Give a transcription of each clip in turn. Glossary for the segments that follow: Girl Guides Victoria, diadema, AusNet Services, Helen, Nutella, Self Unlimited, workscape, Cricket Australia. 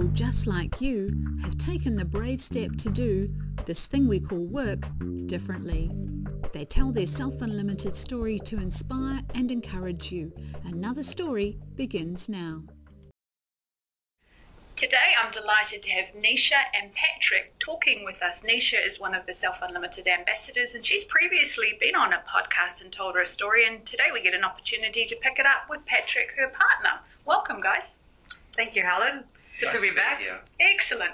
people just like you have taken the brave step to do this thing we call work differently. They tell their Self Unlimited story to inspire and encourage you. Another story begins now. Today I'm delighted to have Nisha and Patrick talking with us. Nisha is one of the Self Unlimited ambassadors, and she's previously been on a podcast and told her story, and today we get an opportunity to pick it up with Patrick, her partner. Welcome, guys. Thank you, Helen. Good to be back. Excellent.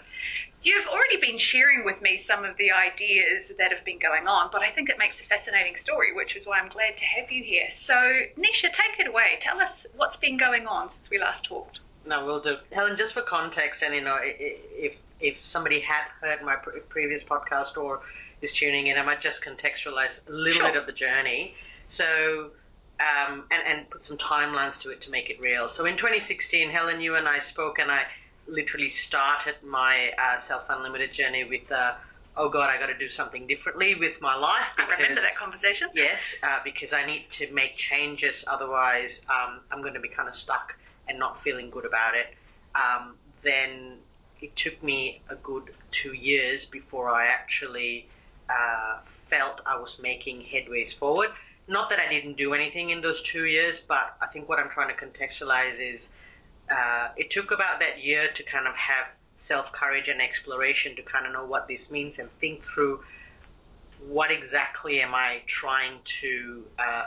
You've already been sharing with me some of the ideas that have been going on, but I think it makes a fascinating story, which is why I'm glad to have you here. So, Nisha, take it away. Tell us what's been going on since we last talked. No, will do. Helen, just for context, and, you know, if somebody had heard my previous podcast or is tuning in, I might just contextualize a little bit of the journey. So, and put some timelines to it to make it real. So in 2016, Helen, you and I spoke, and I literally started my Self Unlimited journey with, oh God, I got to do something differently with my life. Because, I remember that conversation. Yes, because I need to make changes, otherwise I'm going to be kind of stuck and not feeling good about it. Then it took me a good 2 years before I actually felt I was making headways forward. Not that I didn't do anything in those 2 years, but I think what I'm trying to contextualize is it took about that year to kind of have self-courage and exploration to kind of know what this means and think through what exactly am I trying to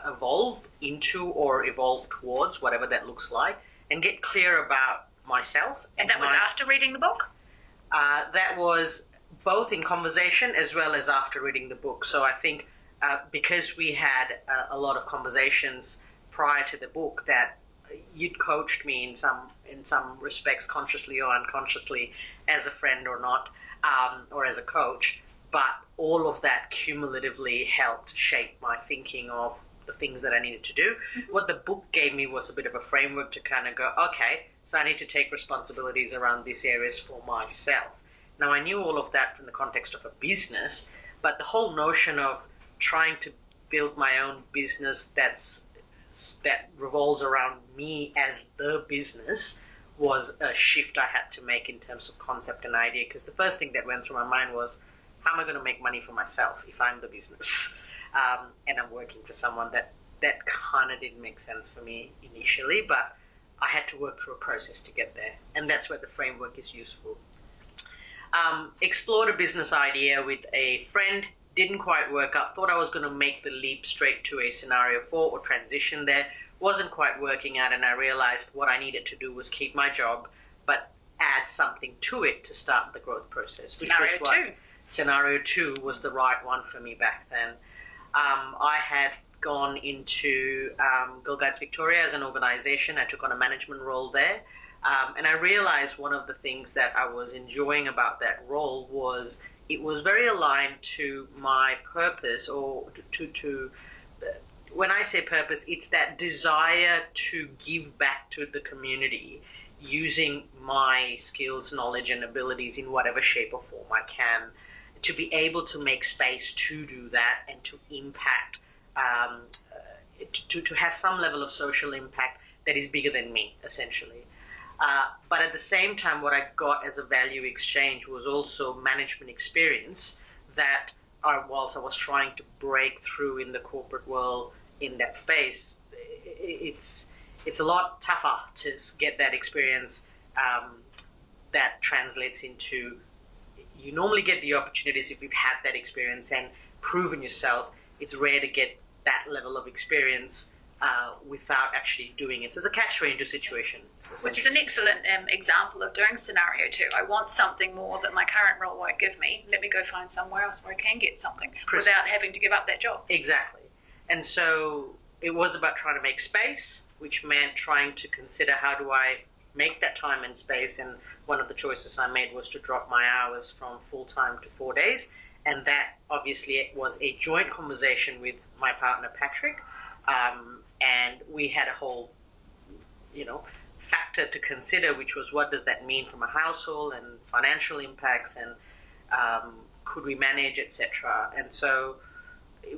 evolve into or evolve towards, whatever that looks like, and get clear about myself. And that was after reading the book? That was both in conversation as well as after reading the book. So I think because we had a lot of conversations prior to the book that you'd coached me in some respects, consciously or unconsciously, as a friend or not, or as a coach, but all of that cumulatively helped shape my thinking of the things that I needed to do. Mm-hmm. What the book gave me was a bit of a framework to kind of go, okay, so I need to take responsibilities around these areas for myself. Now, I knew all of that from the context of a business, but the whole notion of trying to build my own business that revolves around me as the business was a shift I had to make in terms of concept and idea, because the first thing that went through my mind was, how am I going to make money for myself if I'm the business and I'm working for someone? That kind of didn't make sense for me initially, but I had to work through a process to get there, and that's where the framework is useful. Explored a business idea with a friend, didn't quite work out, thought I was going to make the leap straight to a scenario 4 or transition there, wasn't quite working out, and I realized what I needed to do was keep my job but add something to it to start the growth process. Scenario 2. Scenario 2 was the right one for me back then. I had gone into Girl Guides Victoria as an organization. I took on a management role there, and I realized one of the things that I was enjoying about that role was it was very aligned to my purpose, or when I say purpose, it's that desire to give back to the community using my skills, knowledge, and abilities in whatever shape or form I can, to be able to make space to do that and to impact, to have some level of social impact that is bigger than me, essentially. But at the same time, what I got as a value exchange was also management experience that whilst I was trying to break through in the corporate world in that space, it's a lot tougher to get that experience that translates into, you normally get the opportunities if you've had that experience and proven yourself. It's rare to get that level of experience without actually doing it. So it's a catch-22 situation. Which is an excellent example of doing scenario 2. I want something more that my current role won't give me. Let me go find somewhere else where I can get something without having to give up that job. Exactly. And so it was about trying to make space, which meant trying to consider how do I make that time and space. And one of the choices I made was to drop my hours from full-time to 4 days. And that obviously was a joint conversation with my partner, Patrick. And we had a whole, factor to consider, which was what does that mean from a household and financial impacts, and could we manage, etc. And so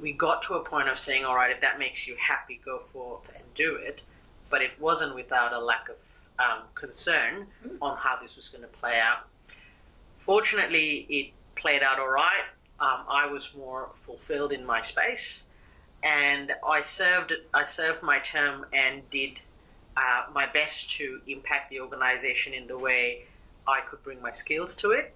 we got to a point of saying, all right, if that makes you happy, go forth and do it. But it wasn't without a lack of concern on how this was going to play out. Fortunately, it played out all right. I was more fulfilled in my space, and I served my term and did my best to impact the organisation in the way I could bring my skills to it.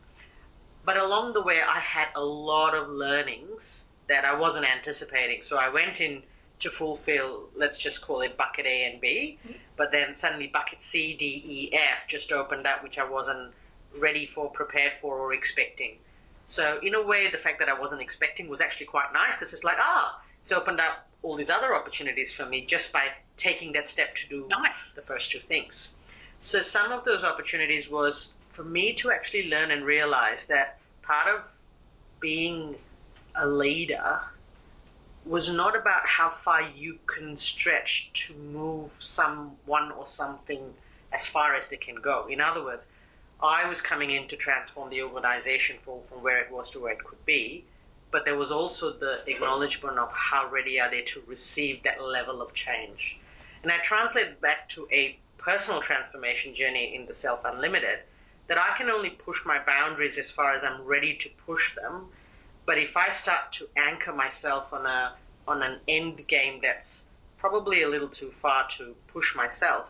But along the way, I had a lot of learnings that I wasn't anticipating. So I went in to fulfill, let's just call it bucket A and B, but then suddenly bucket C, D, E, F just opened up, which I wasn't ready for, prepared for, or expecting. So in a way, the fact that I wasn't expecting was actually quite nice, because it's like, it's opened up all these other opportunities for me just by taking that step to do the first two things. So some of those opportunities was for me to actually learn and realize that part of being a leader was not about how far you can stretch to move someone or something as far as they can go. In other words, I was coming in to transform the organization from where it was to where it could be, but there was also the acknowledgement of how ready are they to receive that level of change. And I translate back to a personal transformation journey in the Self Unlimited, that I can only push my boundaries as far as I'm ready to push them. But if I start to anchor myself on an end game that's probably a little too far to push myself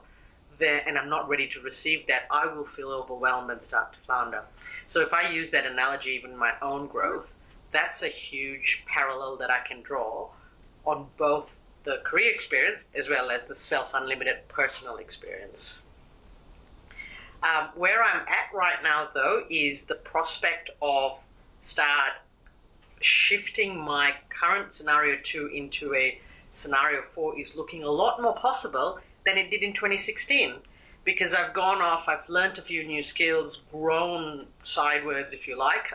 there, and I'm not ready to receive that, I will feel overwhelmed and start to flounder. So if I use that analogy even in my own growth, that's a huge parallel that I can draw on both the career experience as well as the self-unlimited personal experience. Where I'm at right now, though, is the prospect of start shifting my current scenario 2 into a scenario 4 is looking a lot more possible than it did in 2016, because I've gone off, I've learnt a few new skills, grown sidewards, if you like,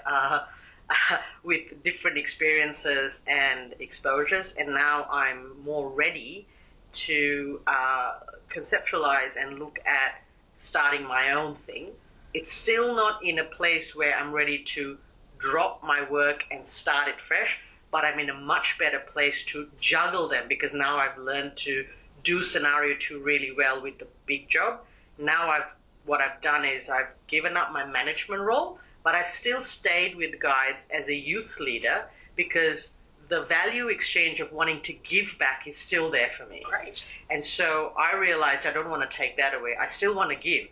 with different experiences and exposures, and now I'm more ready to conceptualize and look at starting my own thing. It's still not in a place where I'm ready to drop my work and start it fresh, but I'm in a much better place to juggle them, because now I've learned to do scenario 2 really well with the big job. Now what I've done is I've given up my management role, but I've still stayed with Guides as a youth leader, because the value exchange of wanting to give back is still there for me. Right. And so I realized I don't want to take that away. I still want to give.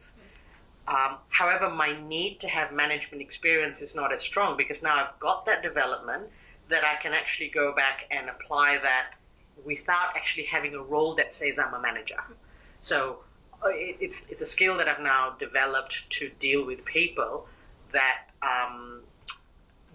However, my need to have management experience is not as strong, because now I've got that development that I can actually go back and apply that without actually having a role that says I'm a manager. So it's a skill that I've now developed to deal with people that,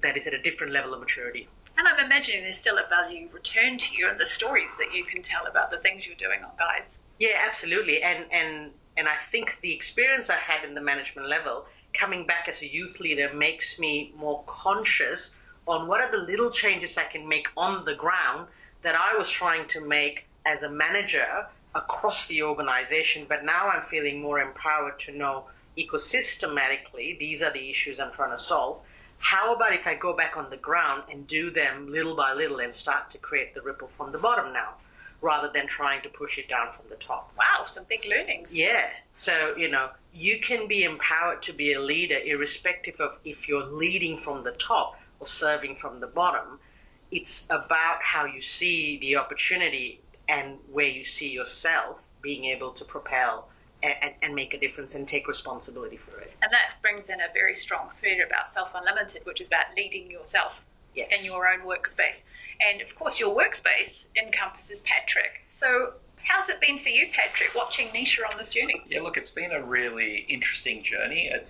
that is at a different level of maturity. And I'm imagining there's still a value return to you and the stories that you can tell about the things you're doing on Guides. Yeah, absolutely. And I think the experience I had in the management level, coming back as a youth leader, makes me more conscious on what are the little changes I can make on the ground that I was trying to make as a manager across the organization. But now I'm feeling more empowered to know ecosystematically, these are the issues I'm trying to solve. How about if I go back on the ground and do them little by little and start to create the ripple from the bottom now, rather than trying to push it down from the top. Wow, some big learnings. Yeah. So, you know, you can be empowered to be a leader irrespective of if you're leading from the top or serving from the bottom. It's about how you see the opportunity and where you see yourself being able to propel and make a difference and take responsibility for it. And that brings in a very strong thread about Self Unlimited, which is about leading yourself. Yes. In your own workspace. And of course your workspace encompasses Patrick. So how's it been for you, Patrick, watching Nisha on this journey? Yeah, look, it's been a really interesting journey. It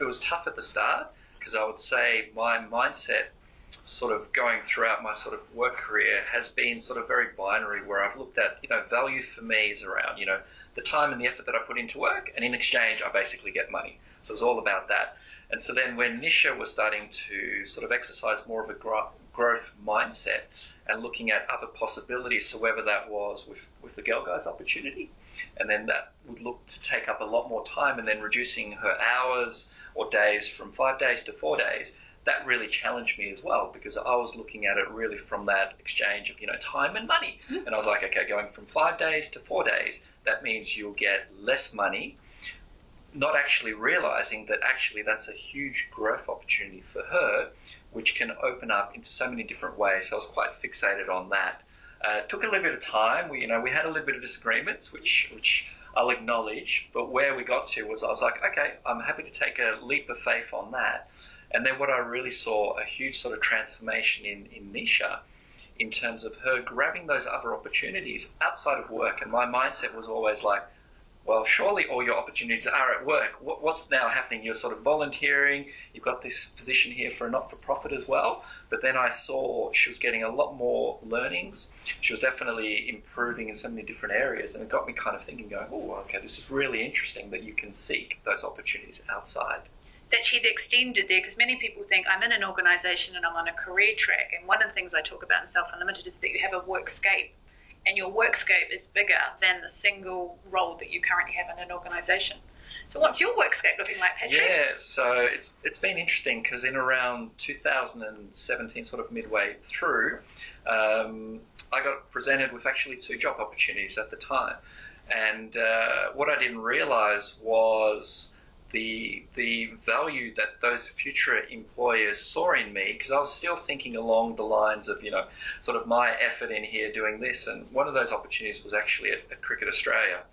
was tough at the start, because I would say my mindset sort of going throughout my sort of work career has been sort of very binary, where I've looked at, you know, value for me is around, you know, the time and the effort that I put into work, and in exchange I basically get money. So it's all about that. And so then when Nisha was starting to sort of exercise more of a growth mindset and looking at other possibilities, so whether that was with the Girl Guides opportunity, and then that would look to take up a lot more time, and then reducing her hours or days from 5 days to 4 days, that really challenged me as well, because I was looking at it really from that exchange of, you know, time and money. And I was like, okay, going from 5 days to 4 days, that means you'll get less money, not actually realizing that actually that's a huge growth opportunity for her, which can open up into so many different ways. So I was quite fixated on that. Took a little bit of time. We had a little bit of disagreements, which I'll acknowledge. But where we got to was I was like, okay, I'm happy to take a leap of faith on that. And then what I really saw a huge sort of transformation in Nisha, in terms of her grabbing those other opportunities outside of work. And my mindset was always like, well, surely all your opportunities are at work. What's now happening? You're sort of volunteering. You've got this position here for a not-for-profit as well. But then I saw she was getting a lot more learnings. She was definitely improving in so many different areas. And it got me kind of thinking, going, oh, okay, this is really interesting that you can seek those opportunities outside. That she'd extended there, because many people think I'm in an organisation and I'm on a career track. And one of the things I talk about in Self Unlimited is that you have a workscape, and your workscape is bigger than the single role that you currently have in an organisation. So what's your workscape looking like, Patrick? Yeah, so it's been interesting because in around 2017, sort of midway through, I got presented with actually 2 job opportunities at the time. And what I didn't realise was the value that those future employers saw in me, because I was still thinking along the lines of, sort of my effort in here doing this. And one of those opportunities was actually at Cricket Australia,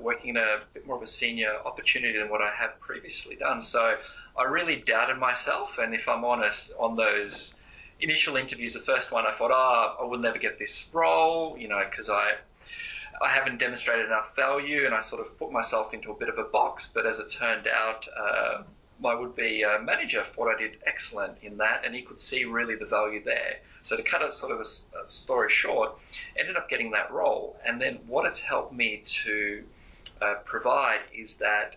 working in a bit more of a senior opportunity than what I had previously done. So I really doubted myself. And if I'm honest, on those initial interviews, the first one, I thought, I will never get this role, because I haven't demonstrated enough value, and I sort of put myself into a bit of a box. But as it turned out, my would-be manager thought I did excellent in that, and he could see really the value there. So to cut a sort of a story short, ended up getting that role. And then what it's helped me to provide is that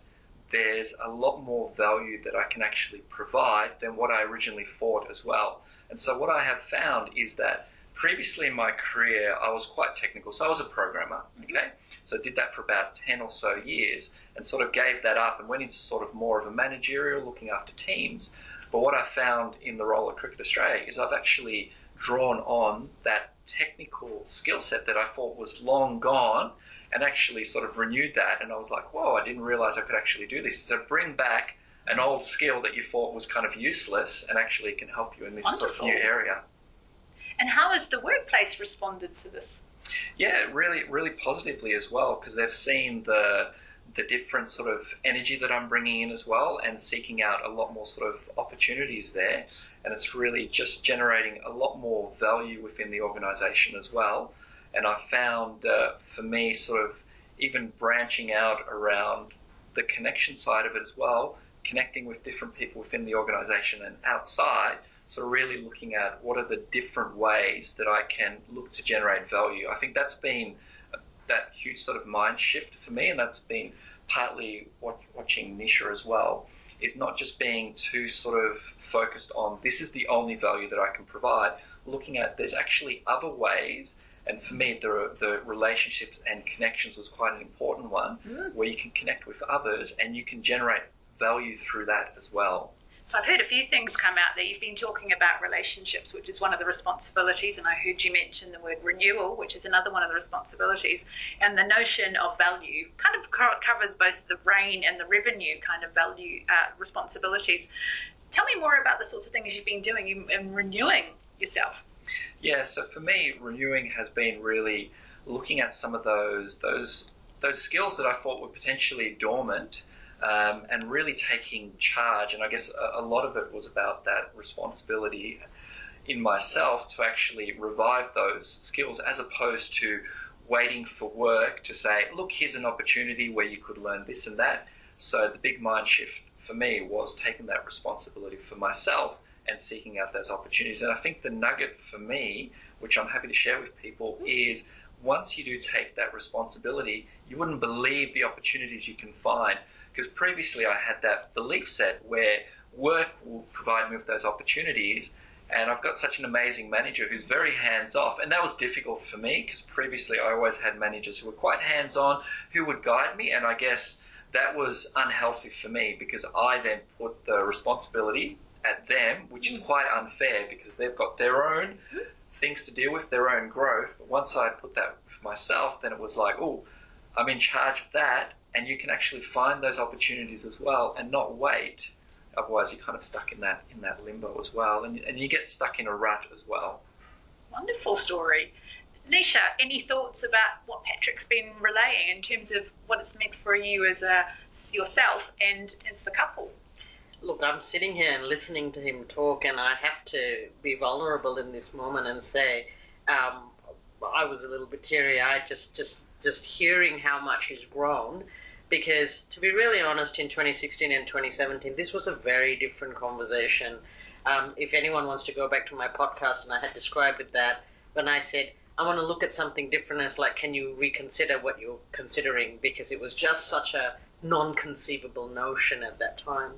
there's a lot more value that I can actually provide than what I originally thought as well. And so what I have found is that previously in my career, I was quite technical. So I was a programmer, okay? So I did that for about 10 or so years and sort of gave that up and went into sort of more of a managerial, looking after teams. But what I found in the role at Cricket Australia is I've actually drawn on that technical skill set that I thought was long gone, and actually sort of renewed that. And I was like, whoa, I didn't realize I could actually do this. So bring back an old skill that you thought was kind of useless and actually can help you in this sort of new area. And how has the workplace responded to this? Yeah, really, really positively as well, because they've seen the different sort of energy that I'm bringing in as well, and seeking out a lot more sort of opportunities there. And it's really just generating a lot more value within the organisation as well. And I found for me sort of even branching out around the connection side of it as well, connecting with different people within the organisation and outside. So really looking at what are the different ways that I can look to generate value. I think that's been that huge sort of mind shift for me, and that's been partly watching Nisha as well, is not just being too sort of focused on this is the only value that I can provide, looking at there's actually other ways. And for me, the relationships and connections was quite an important one, where you can connect with others and you can generate value through that as well. So I've heard a few things come out there. You've been talking about relationships, which is one of the responsibilities, and I heard you mention the word renewal, which is another one of the responsibilities. And the notion of value kind of covers both the reign and the revenue kind of value responsibilities. Tell me more about the sorts of things you've been doing in renewing yourself. Yeah, so for me, renewing has been really looking at some of those skills that I thought were potentially dormant. And really taking charge. And I guess a lot of it was about that responsibility in myself to actually revive those skills, as opposed to waiting for work to say, look, here's an opportunity where you could learn this and that. So the big mind shift for me was taking that responsibility for myself and seeking out those opportunities. And I think the nugget for me, which I'm happy to share with people, is once you do take that responsibility, you wouldn't believe the opportunities you can find. Because previously I had that belief set where work will provide me with those opportunities, and I've got such an amazing manager who's very hands-off, and that was difficult for me because previously I always had managers who were quite hands-on, who would guide me, and I guess that was unhealthy for me because I then put the responsibility at them, which is quite unfair because they've got their own things to deal with, their own growth. But once I put that with myself, then it was like, oh, I'm in charge of that. and you can actually find those opportunities as well and not wait. Otherwise, you're kind of stuck in that limbo as well, and you get stuck in a rut as well. Wonderful story. Nisha, any thoughts about what Patrick's been relaying in terms of what it's meant for you as yourself and as the couple? Look, I'm sitting here and listening to him talk, and I have to be vulnerable in this moment and say I was a little bit teary-eyed just hearing how much he's grown, because to be really honest, in 2016 and 2017, this was a very different conversation. If anyone wants to go back to my podcast, and I had described it that when I said, I want to look at something different, it's like, can you reconsider what you're considering? Because it was just such a non-conceivable notion at that time.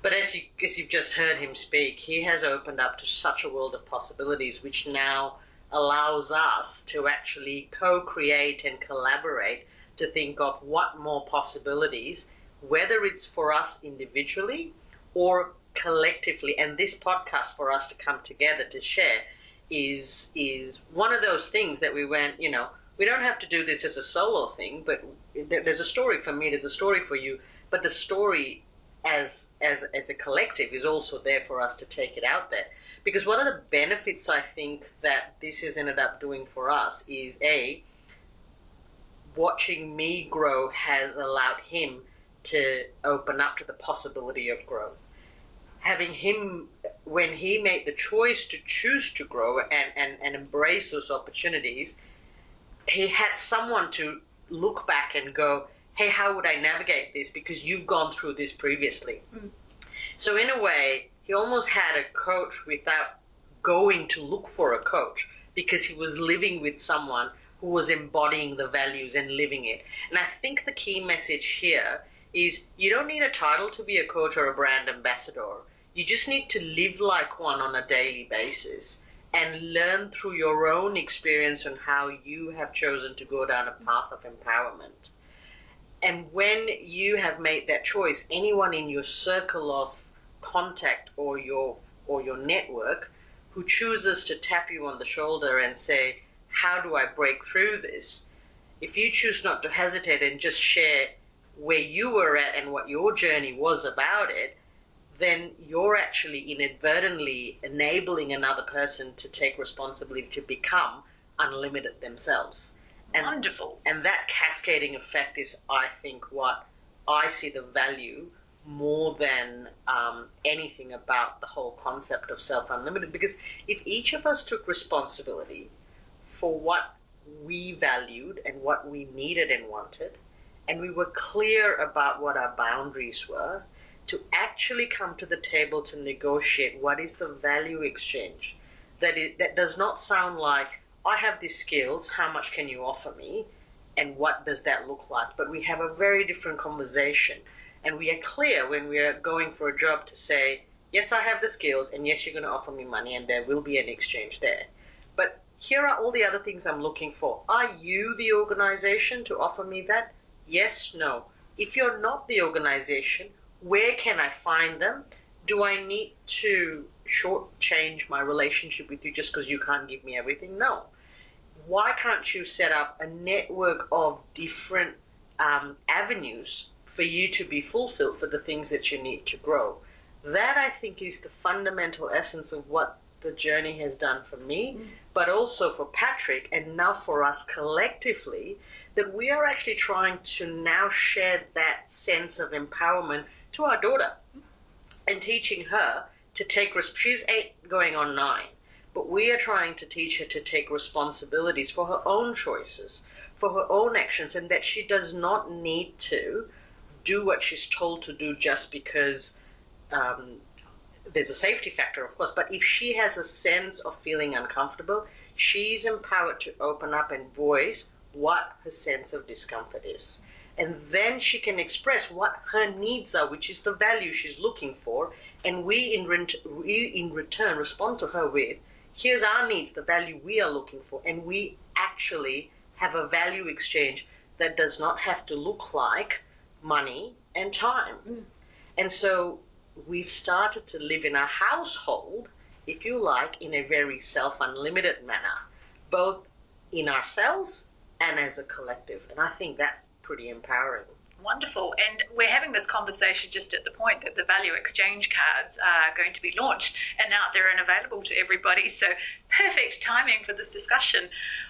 But as you've just heard him speak, he has opened up to such a world of possibilities, which now allows us to actually co-create and collaborate to think of what more possibilities, whether it's for us individually or collectively. And this podcast for us to come together to share is one of those things that we went, you know, we don't have to do this as a solo thing, but there's a story for me, there's a story for you, but the story as a collective is also there for us to take it out there. Because one of the benefits I think that this has ended up doing for us is watching me grow has allowed him to open up to the possibility of growth. Having him, when he made the choice to choose to grow and embrace those opportunities, he had someone to look back and go, hey, how would I navigate this? Because you've gone through this previously. Mm. So in a way, he almost had a coach without going to look for a coach, because he was living with someone who was embodying the values and living it. And I think the key message here is you don't need a title to be a coach or a brand ambassador. You just need to live like one on a daily basis and learn through your own experience on how you have chosen to go down a path of empowerment. And when you have made that choice, anyone in your circle of contact or your network who chooses to tap you on the shoulder and say, how do I break through this? If you choose not to hesitate and just share where you were at and what your journey was about it, then you're actually inadvertently enabling another person to take responsibility to become unlimited themselves. And, wonderful. And that cascading effect is, I think, what I see the value more than anything about the whole concept of self-unlimited. Because if each of us took responsibility for what we valued and what we needed and wanted, and we were clear about what our boundaries were, to actually come to the table to negotiate what is the value exchange. That does not sound like, I have these skills, how much can you offer me, and what does that look like? But we have a very different conversation, and we are clear when we are going for a job to say, yes, I have the skills, and yes, you're going to offer me money, and there will be an exchange there. But here are all the other things I'm looking for. Are you the organization to offer me that? Yes, no. If you're not the organization, where can I find them? Do I need to shortchange my relationship with you just because you can't give me everything? No. Why can't you set up a network of different avenues for you to be fulfilled for the things that you need to grow? That, I think, is the fundamental essence of what the journey has done for me, but also for Patrick, and now for us collectively, that we are actually trying to now share that sense of empowerment to our daughter and teaching her to take she's 8 going on 9, but we are trying to teach her to take responsibilities for her own choices, for her own actions, and that she does not need to do what she's told to do just because there's a safety factor, of course, but if she has a sense of feeling uncomfortable, she's empowered to open up and voice what her sense of discomfort is. And then she can express what her needs are, which is the value she's looking for, and we in return respond to her with, here's our needs, the value we are looking for, and we actually have a value exchange that does not have to look like money and time. Mm. And so we've started to live in a household, if you like, in a very self-unlimited manner, both in ourselves and as a collective. And I think that's pretty empowering. Wonderful. And we're having this conversation just at the point that the value exchange cards are going to be launched and out there and available to everybody. So perfect timing for this discussion.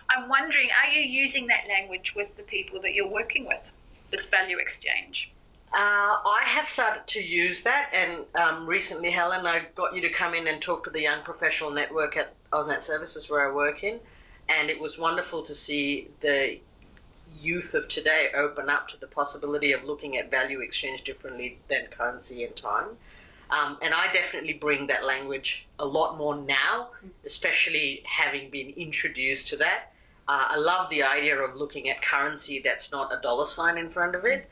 I'm wondering, are you using that language with the people that you're working with, this value exchange? I have started to use that, and recently, Helen, I got you to come in and talk to the Young Professional Network at AusNet Services where I work in, and it was wonderful to see the youth of today open up to the possibility of looking at value exchange differently than currency and time. And I definitely bring that language a lot more now, especially having been introduced to that. I love the idea of looking at currency that's not a dollar sign in front of it,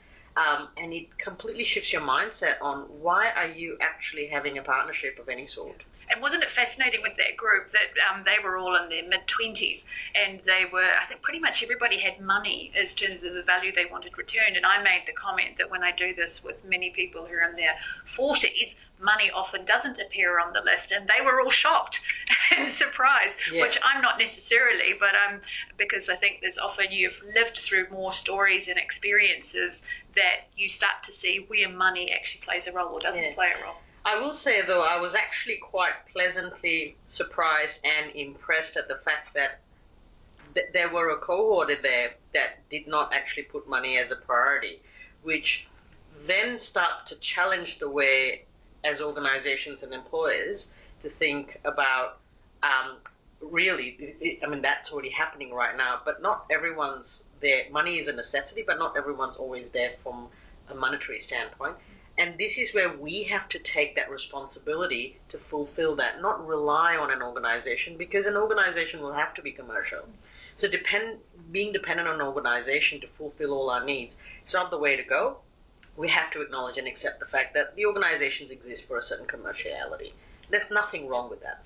and it completely shifts your mindset on why are you actually having a partnership of any sort. And wasn't it fascinating with that group that they were all in their mid-20s, and they were, I think pretty much everybody had money as terms of the value they wanted returned. And I made the comment that when I do this with many people who are in their 40s, money often doesn't appear on the list, and they were all shocked and surprised, yeah. Which I'm not necessarily, but because I think there's often you've lived through more stories and experiences that you start to see where money actually plays a role or doesn't yeah. play a role. I will say, though, I was actually quite pleasantly surprised and impressed at the fact that there were a cohort there that did not actually put money as a priority, which then starts to challenge the way, as organizations and employers, to think about really, I mean, that's already happening right now, but not everyone's there. Money is a necessity, but not everyone's always there from a monetary standpoint. And this is where we have to take that responsibility to fulfill that, not rely on an organization, because an organization will have to be commercial. So being dependent on an organization to fulfill all our needs, it's not the way to go. We have to acknowledge and accept the fact that the organizations exist for a certain commerciality. There's nothing wrong with that.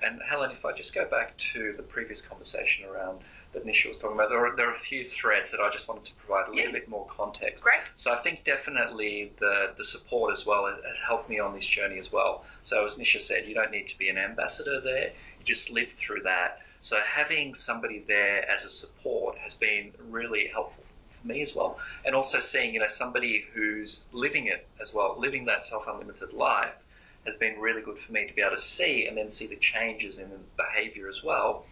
And Helen, if I just go back to the previous conversation around that Nisha was talking about, there are a few threads that I just wanted to provide a little bit more context. Great. So I think definitely the support as well has helped me on this journey as well. So as Nisha said, you don't need to be an ambassador there, you just live through that. So having somebody there as a support has been really helpful for me as well. And also seeing, you know, somebody who's living it as well, living that self-unlimited life, has been really good for me to be able to see and then see the changes in behaviour as well.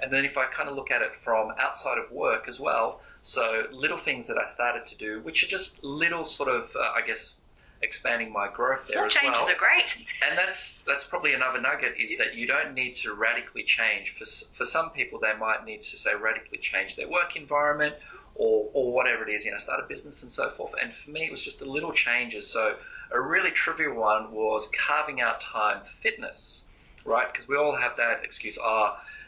And then if I kind of look at it from outside of work as well, so little things that I started to do, which are just little sort of, I guess, expanding my growth there as well. Small changes are great. And that's probably another nugget is that you don't need to radically change. For some people, they might need to, say, radically change their work environment or whatever it is, you know, start a business and so forth. And for me, it was just the little changes. So a really trivial one was carving out time for fitness, right? Because we all have that excuse,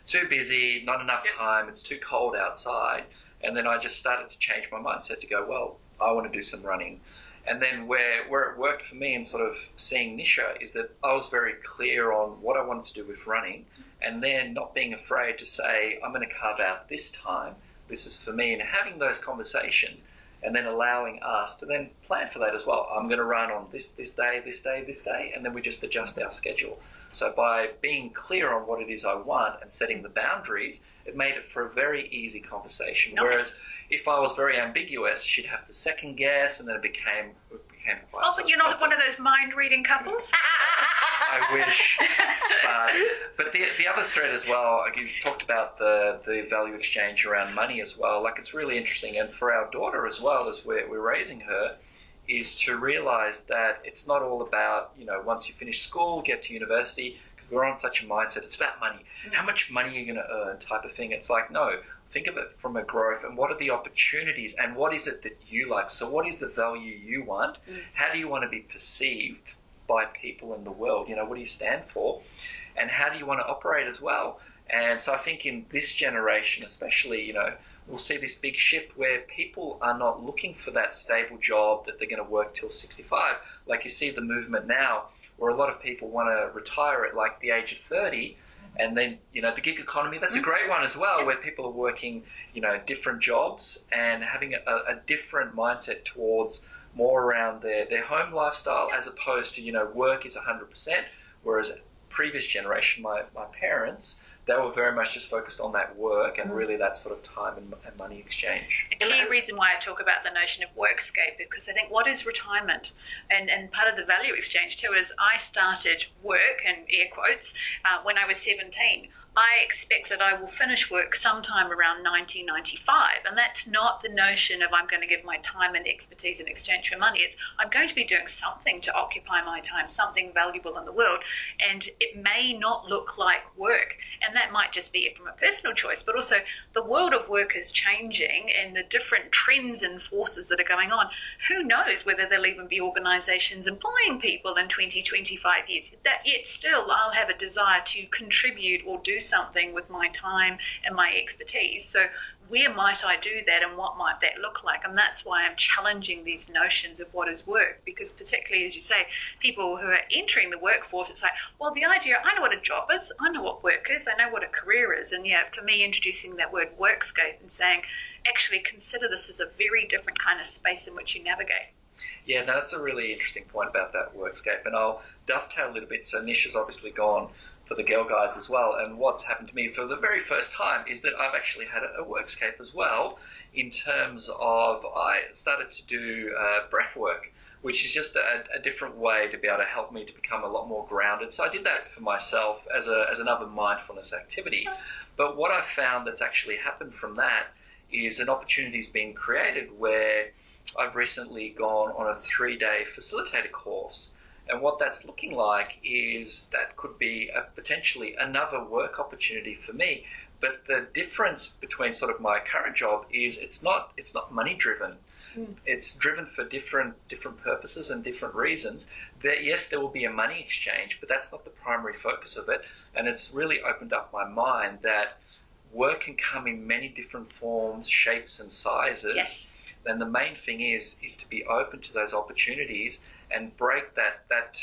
too busy, not enough time, it's too cold outside. And then I just started to change my mindset to go, well, I want to do some running. And then where it worked for me and sort of seeing Nisha is that I was very clear on what I wanted to do with running, and then not being afraid to say, I'm going to carve out this time, this is for me, and having those conversations and then allowing us to then plan for that as well. I'm going to run on this day, and then we just adjust our schedule. So by being clear on what it is I want and setting the boundaries, it made it for a very easy conversation. Nice. Whereas if I was very ambiguous, she'd have to second guess, and then it became quite. Oh, but you're not one of those mind-reading couples? I wish. But the other thread as well, you talked about the value exchange around money as well. Like, it's really interesting. And for our daughter as well, as we're raising her, is to realise that it's not all about, you know, once you finish school, get to university, because we're on such a mindset, it's about money. Mm-hmm. How much money are you going to earn type of thing? It's like, no, think of it from a growth and what are the opportunities and what is it that you like? So what is the value you want? Mm-hmm. How do you want to be perceived by people in the world? You know, what do you stand for? And how do you want to operate as well? And so I think in this generation especially, you know, we'll see this big shift where people are not looking for that stable job that they're going to work till 65. Like, you see the movement now where a lot of people want to retire at like the age of 30, and then, you know, the gig economy, that's a great one as well, where people are working, you know, different jobs and having a different mindset towards more around their home lifestyle as opposed to, you know, work is 100%, whereas previous generation, my parents, they were very much just focused on that work and really that sort of time and money exchange. A clear reason why I talk about the notion of workscape, because I think what is retirement? And part of the value exchange too is I started work, and air quotes, when I was 17. I expect that I will finish work sometime around 1995, and that's not the notion of I'm going to give my time and expertise in exchange for money. It's I'm going to be doing something to occupy my time, something valuable in the world, and it may not look like work, and that might just be from a personal choice, but also the world of work is changing and the different trends and forces that are going on. Who knows whether there'll even be organisations employing people in 20, 25 years, that yet still I'll have a desire to contribute or do something with my time and my expertise. So where might I do that, and what might that look like? And that's why I'm challenging these notions of what is work, because particularly, as you say, people who are entering the workforce, it's like, well, the idea, I know what a job is, I know what work is, I know what a career is. And yeah, for me, introducing that word workscape and saying, actually consider this as a very different kind of space in which you navigate. Yeah, no, that's a really interesting point about that workscape. And I'll dovetail a little bit. So Nisha's obviously gone for the Girl Guides as well, and what's happened to me for the very first time is that I've actually had a workscape as well, in terms of I started to do breath work, which is just a different way to be able to help me to become a lot more grounded. So I did that for myself as another mindfulness activity, but what I've found that's actually happened from that is an opportunity's been created where I've recently gone on a 3-day facilitator course. And what that's looking like is that could be potentially another work opportunity for me. But the difference between sort of my current job is it's not money driven. It's driven for different purposes and different reasons. That yes, there will be a money exchange, but that's not the primary focus of it. And it's really opened up my mind that work can come in many different forms, shapes and sizes. Yes. Then the main thing is to be open to those opportunities and break that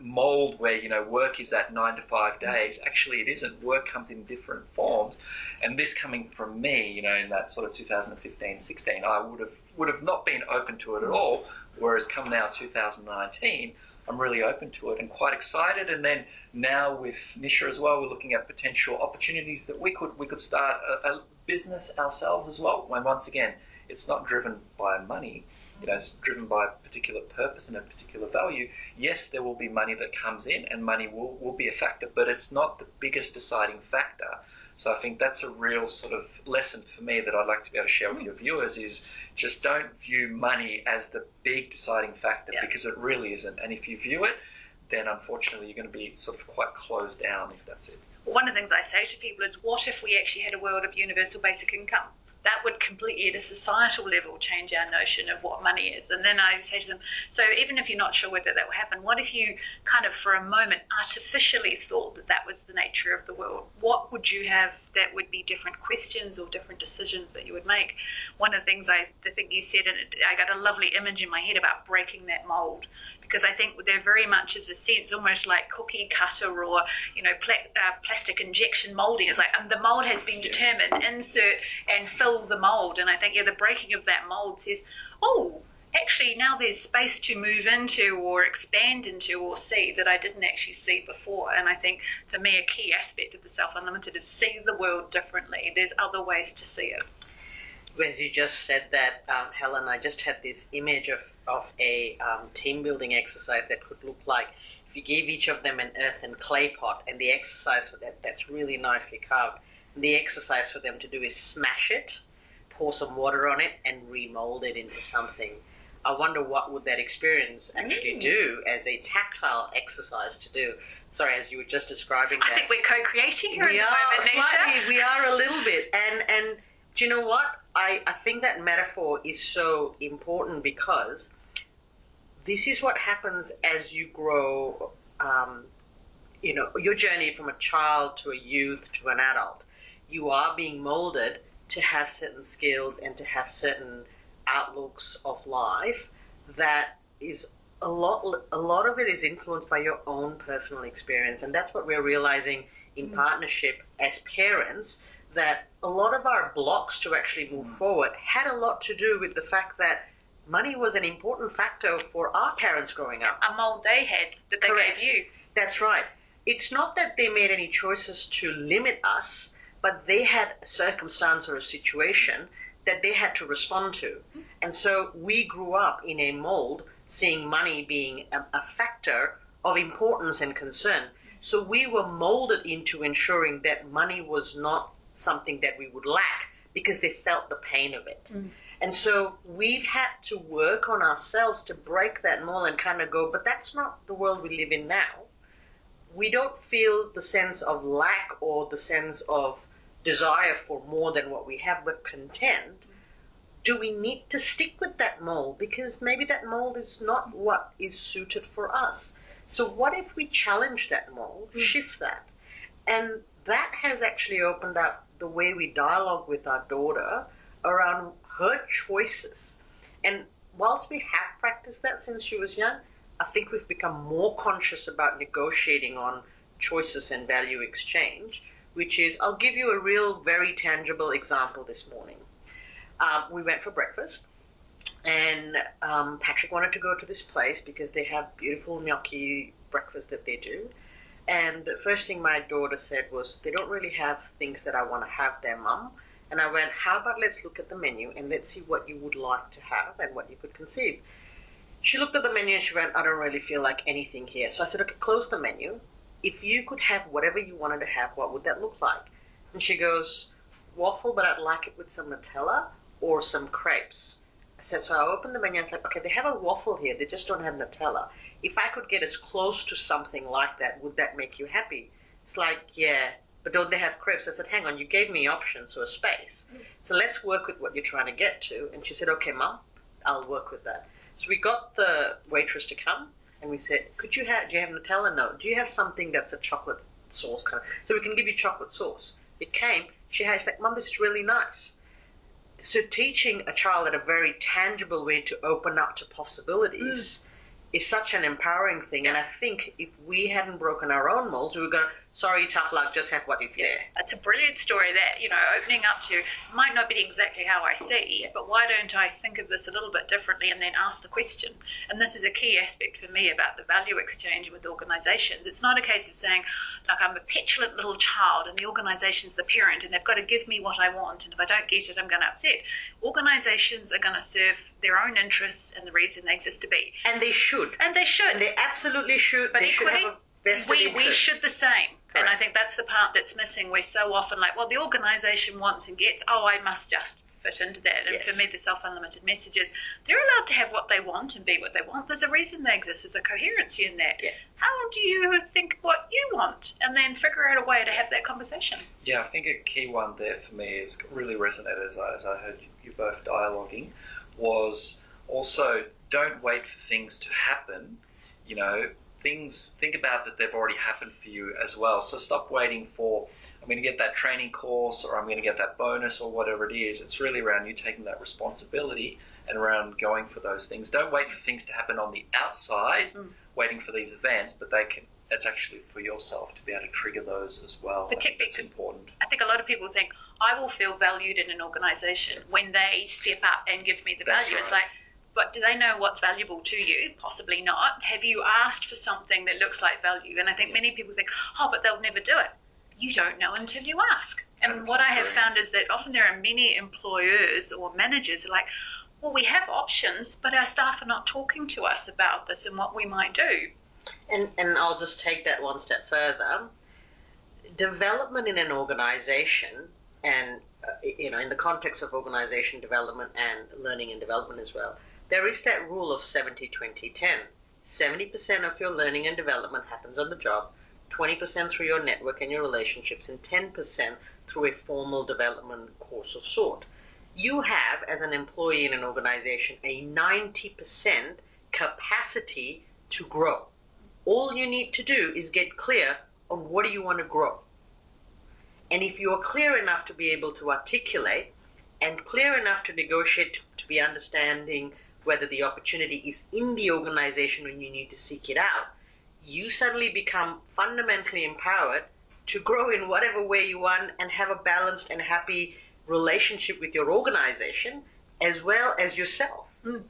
mold where, you know, work is that 9 to 5 days. Actually, it isn't. Work comes in different forms. And this coming from me, you know, in that sort of 2015-16, I would have not been open to it at all, whereas come now 2019, I'm really open to it and quite excited. And then now with Nisha as well, we're looking at potential opportunities that we could start a business ourselves as well. And once again, it's not driven by money, you know, it's driven by a particular purpose and a particular value. Yes, there will be money that comes in, and money will be a factor, but it's not the biggest deciding factor. So I think that's a real sort of lesson for me that I'd like to be able to share with your viewers, is just don't view money as the big deciding factor, because it really isn't. And if you view it, then unfortunately you're going to be sort of quite closed down if that's it. Well, one of the things I say to people is, what if we actually had a world of universal basic income? That would completely, at a societal level, change our notion of what money is. And then I say to them, so even if you're not sure whether that will happen, what if you kind of for a moment artificially thought that that was the nature of the world? What would you have that would be different questions or different decisions that you would make? One of the things I think you said, and I got a lovely image in my head about breaking that mold, because I think there very much is a sense, almost like cookie cutter or, you know, plastic injection moulding. It's like the mold has been determined, insert and fill the mold. And I think, yeah, the breaking of that mold says, oh, actually now there's space to move into or expand into or see that I didn't actually see before. And I think for me, a key aspect of the Self Unlimited is see the world differently. There's other ways to see it. As you just said that, Helen, I just had this image of a team building exercise that could look like if you gave each of them an earth and clay pot, and the exercise for that's really nicely carved. And the exercise for them to do is smash it, pour some water on it, and remold it into something. I wonder what would that experience actually do as a tactile exercise to do. Sorry, as you were just describing that. I think we're co-creating here in the moment, Nisha. We are a little bit. And do you know what? I think that metaphor is so important, because this is what happens as you grow, you know, your journey from a child to a youth to an adult. You are being molded to have certain skills and to have certain outlooks of life. That is a lot of it is influenced by your own personal experience. And that's what we're realizing in partnership as parents, that a lot of our blocks to actually move forward had a lot to do with the fact that money was an important factor for our parents growing up. A mold they had that they gave you. That's right. it's not that they made any choices to limit us, but they had a circumstance or a situation that they had to respond to. And so we grew up in a mold seeing money being a factor of importance and concern. So we were molded into ensuring that money was not something that we would lack because they felt the pain of it. Mm. And so we've had to work on ourselves to break that mold and kind of go, but that's not the world we live in now. We don't feel the sense of lack or the sense of desire for more than what we have. We're content. Do we need to stick with that mold? Because maybe that mold is not what is suited for us. So what if we challenge that mold, shift that? And that has actually opened up the way we dialogue with our daughter around her choices. And whilst we have practiced that since she was young, I think we've become more conscious about negotiating on choices and value exchange, which is, I'll give you a real, very tangible example this morning. We went for breakfast, and Patrick wanted to go to this place because they have beautiful gnocchi breakfast that they do. And the first thing my daughter said was, they don't really have things that I want to have there, Mum. And I went, how about let's look at the menu and let's see what you would like to have and what you could conceive. She looked at the menu and she went, I don't really feel like anything here. So I said, okay, close the menu. If you could have whatever you wanted to have, what would that look like? And she goes, waffle, but I'd like it with some Nutella or some crepes. I said, so I opened the menu and I was like, okay, they have a waffle here. They just don't have Nutella. If I could get as close to something like that, would that make you happy? It's like, yeah, but don't they have crepes? I said, hang on, you gave me options or space. So let's work with what you're trying to get to. And she said, okay, Mum, I'll work with that. So we got the waitress to come, and we said, do you have Nutella? No. Do you have something that's a chocolate sauce kind of, so we can give you chocolate sauce? It came. She had, like, Mum, this is really nice. So teaching a child in a very tangible way to open up to possibilities is such an empowering thing. Yeah. And I think if we hadn't broken our own molds, we would go, sorry, tough luck, just have what is there. That's a brilliant story that, you know, opening up to might not be exactly how I see, but why don't I think of this a little bit differently and then ask the question? And this is a key aspect for me about the value exchange with organisations. It's not a case of saying, like, I'm a petulant little child and the organisation's the parent and they've got to give me what I want, and if I don't get it, I'm going to upset. Organisations are going to serve their own interests and the reason they exist to be. And they should. And they should. And they absolutely should. But equally, we should the same. Correct. And I think that's the part that's missing. We're so often like, well, the organisation wants and gets, oh, I must just fit into that. And yes. For me, the self-unlimited message is they're allowed to have what they want and be what they want. There's a reason they exist. There's a coherency in that. Yeah. How do you think what you want and then figure out a way to have that conversation? Yeah, I think a key one there for me is really resonated as I heard you both dialoguing was also don't wait for things to happen, you know, think about that they've already happened for you as well. So stop waiting for, I'm going to get that training course or I'm going to get that bonus or whatever it is. It's really around you taking that responsibility and around going for those things. Don't wait for things to happen on the outside, waiting for these events, but that's actually for yourself to be able to trigger those as well. Particularly, it's important. I think a lot of people think, I will feel valued in an organisation when they step up and give me the value. Right. It's like, but do they know what's valuable to you? Possibly not. Have you asked for something that looks like value? And I think many people think, oh, but they'll never do it. You don't know until you ask. And what I have found is that often there are many employers or managers who are like, well, we have options, but our staff are not talking to us about this and what we might do. And I'll just take that one step further. Development in an organisation and, you know, in the context of organisation development and learning and development as well, there is that rule of 70-20-10. 70% of your learning and development happens on the job, 20% through your network and your relationships, and 10% through a formal development course of sort. You have, as an employee in an organisation, a 90% capacity to grow. All you need to do is get clear on what do you want to grow. And if you are clear enough to be able to articulate and clear enough to negotiate, to be understanding whether the opportunity is in the organisation and you need to seek it out, you suddenly become fundamentally empowered to grow in whatever way you want and have a balanced and happy relationship with your organisation as well as yourself. And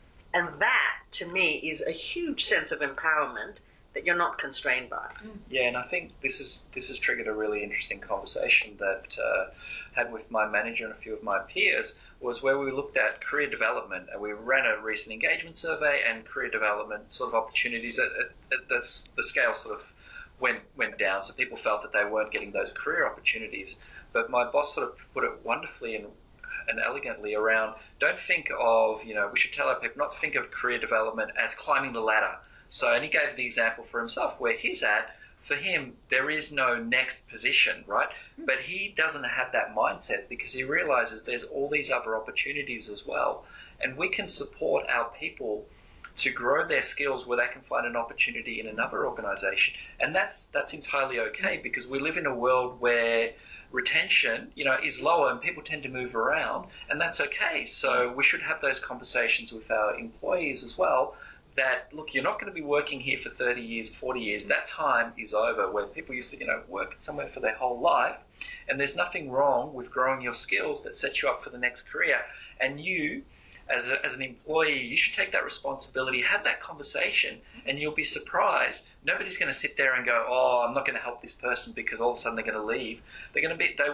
that, to me, is a huge sense of empowerment that you're not constrained by. Yeah, and I think this has triggered a really interesting conversation that I had with my manager and a few of my peers, was where we looked at career development, and we ran a recent engagement survey, and career development sort of opportunities at the scale sort of went down, so people felt that they weren't getting those career opportunities. But my boss sort of put it wonderfully and elegantly around, don't think of, we should tell our people not to think of career development as climbing the ladder. So, and he gave the example for himself where he's at. For him, there is no next position, right? But he doesn't have that mindset because he realizes there's all these other opportunities as well. And we can support our people to grow their skills where they can find an opportunity in another organization. And that's entirely okay, because we live in a world where retention, is lower and people tend to move around, and that's okay. So we should have those conversations with our employees as well, that, look, you're not going to be working here for 30 years, 40 years. That time is over, where people used to, work somewhere for their whole life. And there's nothing wrong with growing your skills that sets you up for the next career. And you, as an employee, you should take that responsibility, have that conversation, and you'll be surprised. Nobody's going to sit there and go, I'm not going to help this person because all of a sudden they're going to leave. They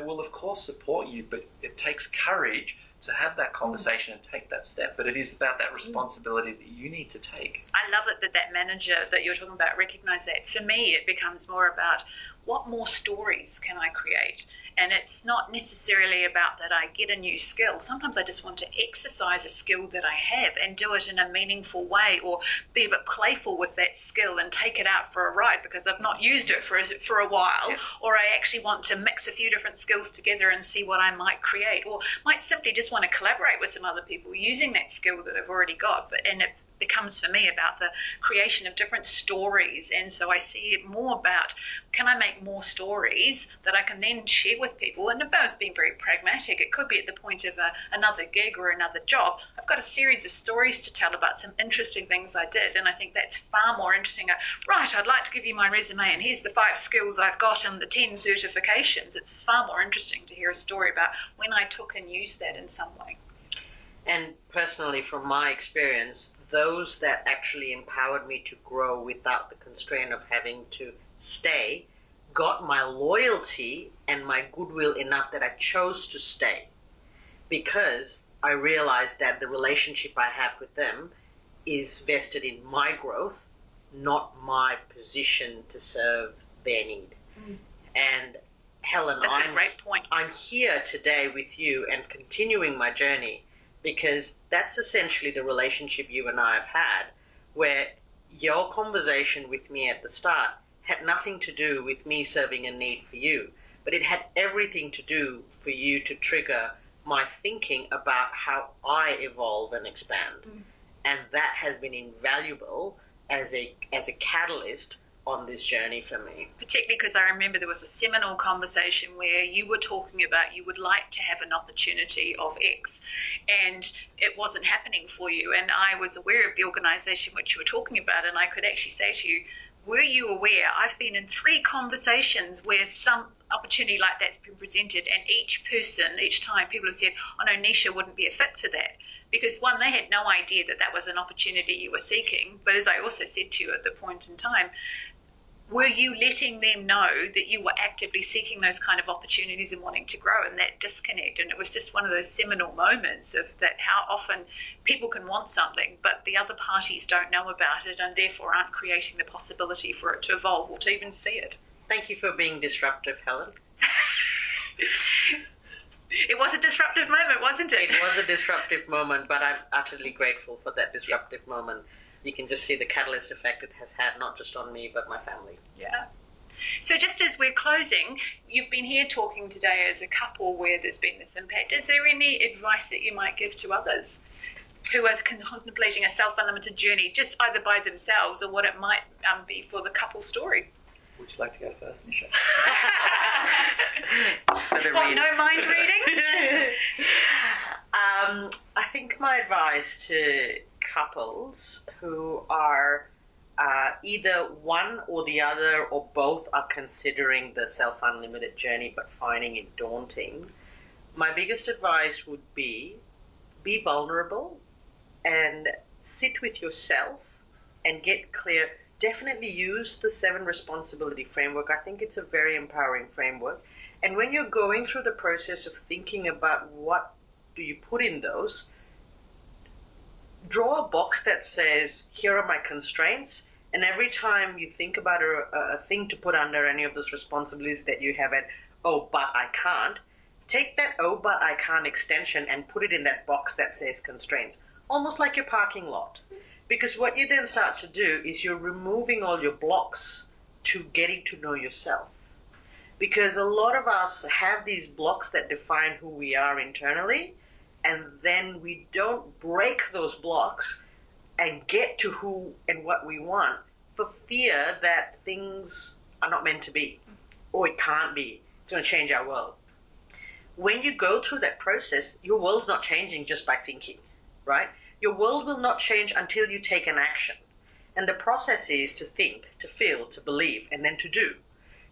will, of course, support you, but it takes courage to have that conversation and take that step. But it is about that responsibility that you need to take. I love it that manager that you're talking about recognised that. For me, it becomes more about what more stories can I create? And it's not necessarily about that I get a new skill. Sometimes I just want to exercise a skill that I have and do it in a meaningful way, or be a bit playful with that skill and take it out for a ride because I've not used it for a while. Yeah. Or I actually want to mix a few different skills together and see what I might create, or might simply just want to collaborate with some other people using that skill that I've already got. And it becomes for me about the creation of different stories. And so I see it more about, can I make more stories that I can then share with people? And about us being very pragmatic, it could be at the point of another gig or another job. I've got a series of stories to tell about some interesting things I did, and I think that's far more interesting. Right, I'd like to give you my resume, and here's the 5 skills I've got and the 10 certifications. It's far more interesting to hear a story about when I took and used that in some way. And personally, from my experience, those that actually empowered me to grow without the constraint of having to stay got my loyalty and my goodwill enough that I chose to stay, because I realized that the relationship I have with them is vested in my growth, not my position to serve their need. And Helen, that's a great point. I'm here today with you and continuing my journey, because that's essentially the relationship you and I have had, where your conversation with me at the start had nothing to do with me serving a need for you, but it had everything to do for you to trigger my thinking about how I evolve and expand. And that has been invaluable as a catalyst on this journey for me. Particularly because I remember there was a seminal conversation where you were talking about you would like to have an opportunity of X, and it wasn't happening for you. And I was aware of the organisation which you were talking about, and I could actually say to you, were you aware? I've been in 3 conversations where some opportunity like that's been presented, and each time people have said, oh no, Nisha wouldn't be a fit for that. Because one, they had no idea that that was an opportunity you were seeking. But as I also said to you at the point in time, were you letting them know that you were actively seeking those kind of opportunities and wanting to grow, and that disconnect? And it was just one of those seminal moments of that, how often people can want something, but the other parties don't know about it and therefore aren't creating the possibility for it to evolve or to even see it. Thank you for being disruptive, Helen. It was a disruptive moment, wasn't it? It was a disruptive moment, but I'm utterly grateful for that disruptive moment. You can just see the catalyst effect it has had, not just on me, but my family. Yeah. So just as we're closing, you've been here talking today as a couple where there's been this impact. Is there any advice that you might give to others who are contemplating a self-unlimited journey, just either by themselves or what it might be for the couple story? Would you like to go first, Nisha? What, no mind reading? I think my advice to couples who are either one or the other or both are considering the self-unlimited journey but finding it daunting, my biggest advice would be vulnerable and sit with yourself and get clear. definitely use the 7 responsibility framework. I think it's a very empowering framework. And when you're going through the process of thinking about what do you put in those, draw a box that says, here are my constraints. And every time you think about a thing to put under any of those responsibilities that you have at, oh, but I can't, take that oh, but I can't extension and put it in that box that says constraints, almost like your parking lot. Because what you then start to do is you're removing all your blocks to getting to know yourself. Because a lot of us have these blocks that define who we are internally, and then we don't break those blocks and get to who and what we want for fear that things are not meant to be, or it can't be. It's going to change our world. When you go through that process, your world's not changing just by thinking, right? Your world will not change until you take an action. And the process is to think, to feel, to believe, and then to do.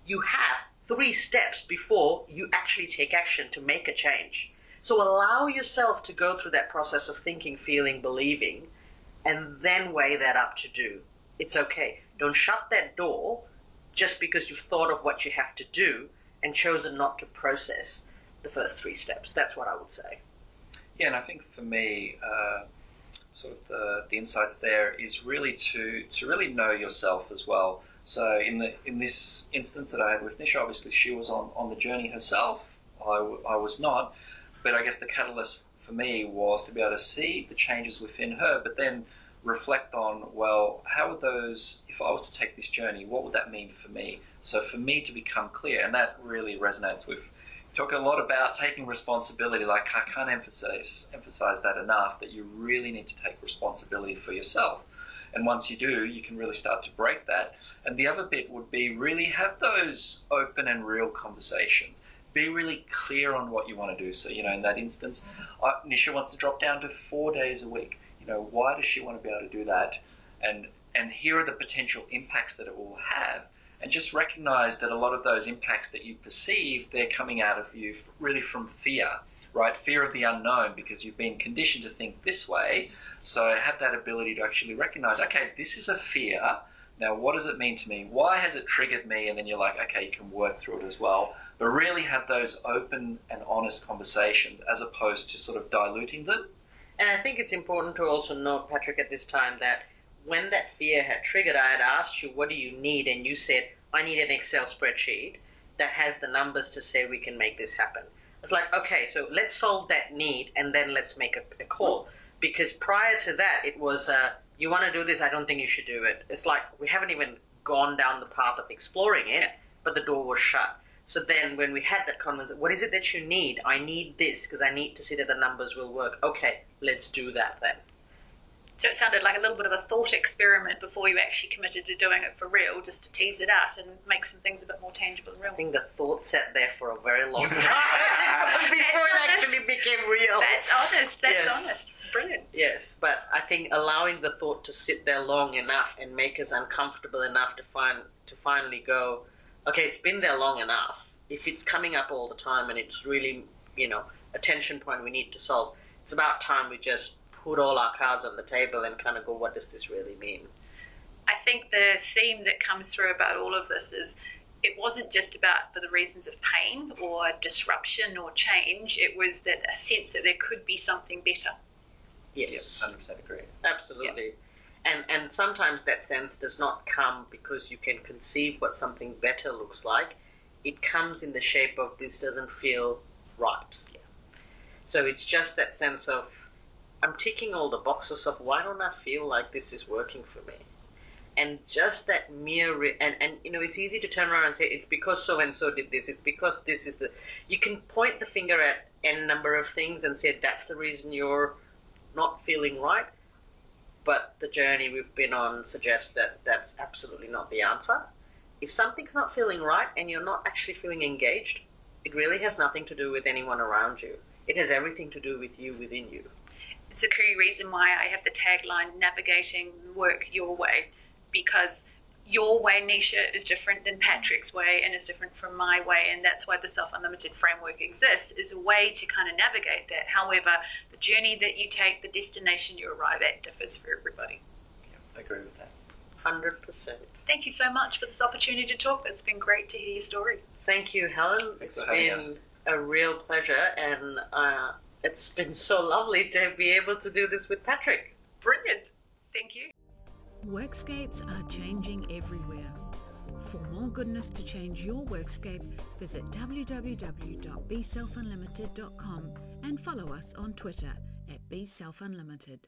You have 3 steps before you actually take action to make a change. So allow yourself to go through that process of thinking, feeling, believing, and then weigh that up to do. It's okay. Don't shut that door just because you've thought of what you have to do and chosen not to process the first 3 steps. That's what I would say. Yeah, and I think for me, sort of the insights there is really to really know yourself as well. So in this instance that I had with Nisha, obviously she was on the journey herself. I was not, but I guess the catalyst for me was to be able to see the changes within her, but then reflect on, well, how would those, if I was to take this journey, what would that mean for me? So for me to become clear, and that really resonates with, talk a lot about taking responsibility. Like, I can't emphasize that enough, that you really need to take responsibility for yourself. And once you do, you can really start to break that. And the other bit would be really have those open and real conversations. Be really clear on what you want to do. So, you know, in that instance, Nisha wants to drop down to 4 days a week. You know, why does she want to be able to do that? And here are the potential impacts that it will have. And just recognize that a lot of those impacts that you perceive, they're coming out of you really from fear, right? Fear of the unknown, because you've been conditioned to think this way. So have that ability to actually recognize, okay, this is a fear. Now, what does it mean to me? Why has it triggered me? And then you're like, okay, you can work through it as well. But really have those open and honest conversations as opposed to sort of diluting them. And I think it's important to also note, Patrick, at this time that when that fear had triggered, I had asked you, what do you need? And you said, I need an Excel spreadsheet that has the numbers to say we can make this happen. It's like, okay, so let's solve that need and then let's make a call. Because prior to that, it was, you want to do this, I don't think you should do it. It's like we haven't even gone down the path of exploring it, but the door was shut. So then when we had that conversation, what is it that you need? I need this because I need to see that the numbers will work. Okay, let's do that then. So it sounded like a little bit of a thought experiment before you actually committed to doing it for real, just to tease it out and make some things a bit more tangible and real. I think the thought sat there for a very long time before it actually became real. That's honest. That's honest. Brilliant. Yes, but I think allowing the thought to sit there long enough and make us uncomfortable enough to finally go, okay, it's been there long enough. If it's coming up all the time and it's really, you know, a tension point we need to solve, it's about time we just put all our cards on the table and kind of go, what does this really mean? I think the theme that comes through about all of this is it wasn't just about for the reasons of pain or disruption or change. It was that a sense that there could be something better. Yes. 100% agree. Absolutely. Yeah. And sometimes that sense does not come because you can conceive what something better looks like. It comes in the shape of this doesn't feel right. Yeah. So it's just that sense of, I'm ticking all the boxes of why don't I feel like this is working for me? And just that mere, and you know, it's easy to turn around and say, it's because so-and-so did this, it's because this is the, you can point the finger at any number of things and say, that's the reason you're not feeling right. But the journey we've been on suggests that that's absolutely not the answer. If something's not feeling right and you're not actually feeling engaged, it really has nothing to do with anyone around you. It has everything to do with you within you. It's a key reason why I have the tagline, navigating work your way, because your way, Nisha, is different than Patrick's way and is different from my way. And that's why the Self Unlimited framework exists, is a way to kind of navigate that. However, the journey that you take, the destination you arrive at differs for everybody. Yeah, I agree with that. 100%. Thank you so much for this opportunity to talk. It's been great to hear your story. Thank you, Helen. It's been a real pleasure, and it's been so lovely to be able to do this with Patrick. Brilliant. Thank you. Workscapes are changing everywhere. For more goodness to change your workscape, visit www.beselfunlimited.com and follow us on Twitter @beselfunlimited.